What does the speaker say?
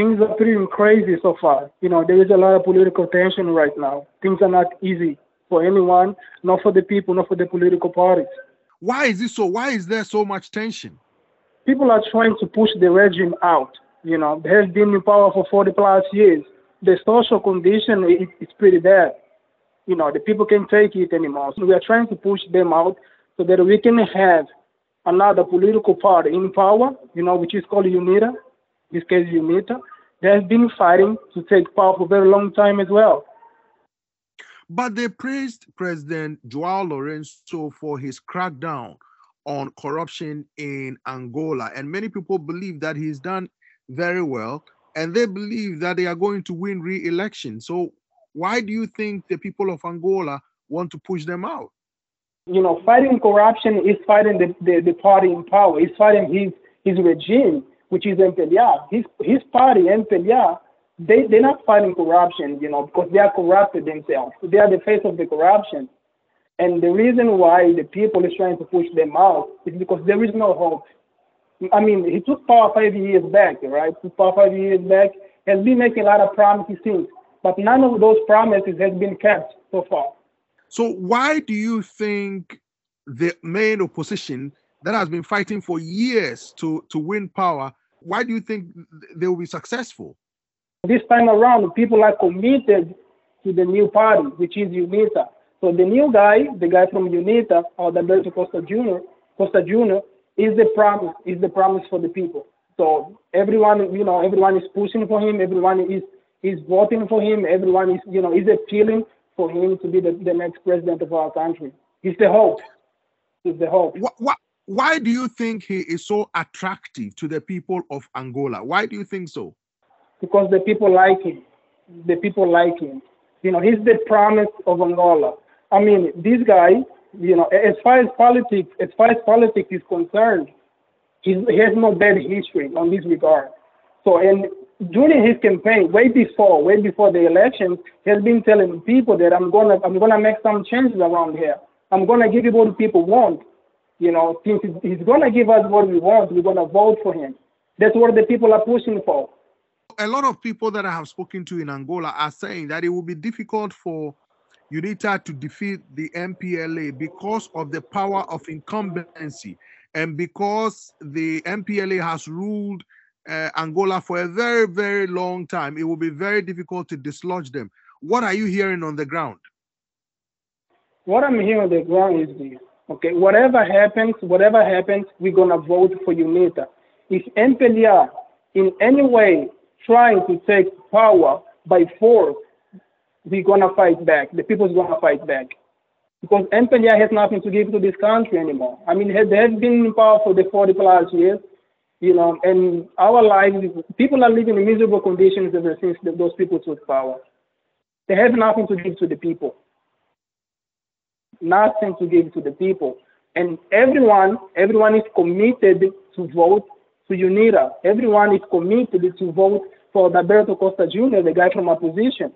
things are pretty crazy so far. You know, there is a lot of political tension right now. Things are not easy for anyone, not for the people, not for the political parties. Why is this so? Why is there so much tension? People are trying to push the regime out. You know, they have been in power for 40 plus years. The social condition is pretty bad. You know, the people can't take it anymore. So we are trying to push them out so that we can have another political party in power, you know, which is called UNITA, in this case UNITA. They have been fighting to take power for a very long time as well. But they praised President João Lourenço for his crackdown on corruption in Angola. And many people believe that he's done very well, and they believe that they are going to win re-election. So why do you think the people of Angola want to push them out? You know, fighting corruption is fighting the party in power. It's fighting his regime, which is MPLA. His party, MPLA, they're not fighting corruption, you know, because they are corrupted themselves. They are the face of the corruption. And the reason why the people is trying to push them out is because there is no hope. I mean, he took power 5 years back, right? Has been making a lot of promises since, but none of those promises has been kept so far. So why do you think the main opposition that has been fighting for years to win power, why do you think they will be successful? This time around, people are committed to the new party, which is UNITA. So the new guy, the guy from UNITA, Adalberto Costa Jr., is the promise for the people. So everyone is pushing for him. Everyone is voting for him. Everyone is appealing for him to be the next president of our country. It's the hope. Why do you think he is so attractive to the people of Angola? Why do you think so? Because the people like him. You know, he's the promise of Angola. I mean, this guy, you know, as far as politics is concerned, he has no bad history on this regard. So, and during his campaign, way before the elections, he has been telling people that I'm gonna make some changes around here. I'm gonna give you what people want. You know, since he's gonna give us what we want, we're gonna vote for him. That's what the people are pushing for. A lot of people that I have spoken to in Angola are saying that it will be difficult for UNITA to defeat the MPLA because of the power of incumbency and because the MPLA has ruled Angola for a very, very long time. It will be very difficult to dislodge them. What are you hearing on the ground? What I'm hearing on the ground is this. Okay, whatever happens, we're going to vote for UNITA. If MPLA in any way trying to take power by force, we're going to fight back. The people's going to fight back. Because MPLA has nothing to give to this country anymore. I mean, they have been in power for the 40 plus years, you know, and our lives, people are living in miserable conditions ever since those people took power. They have nothing to give to the people. And everyone is committed to vote to UNITA. Everyone is committed to vote for Adalberto Costa Jr., the guy from opposition.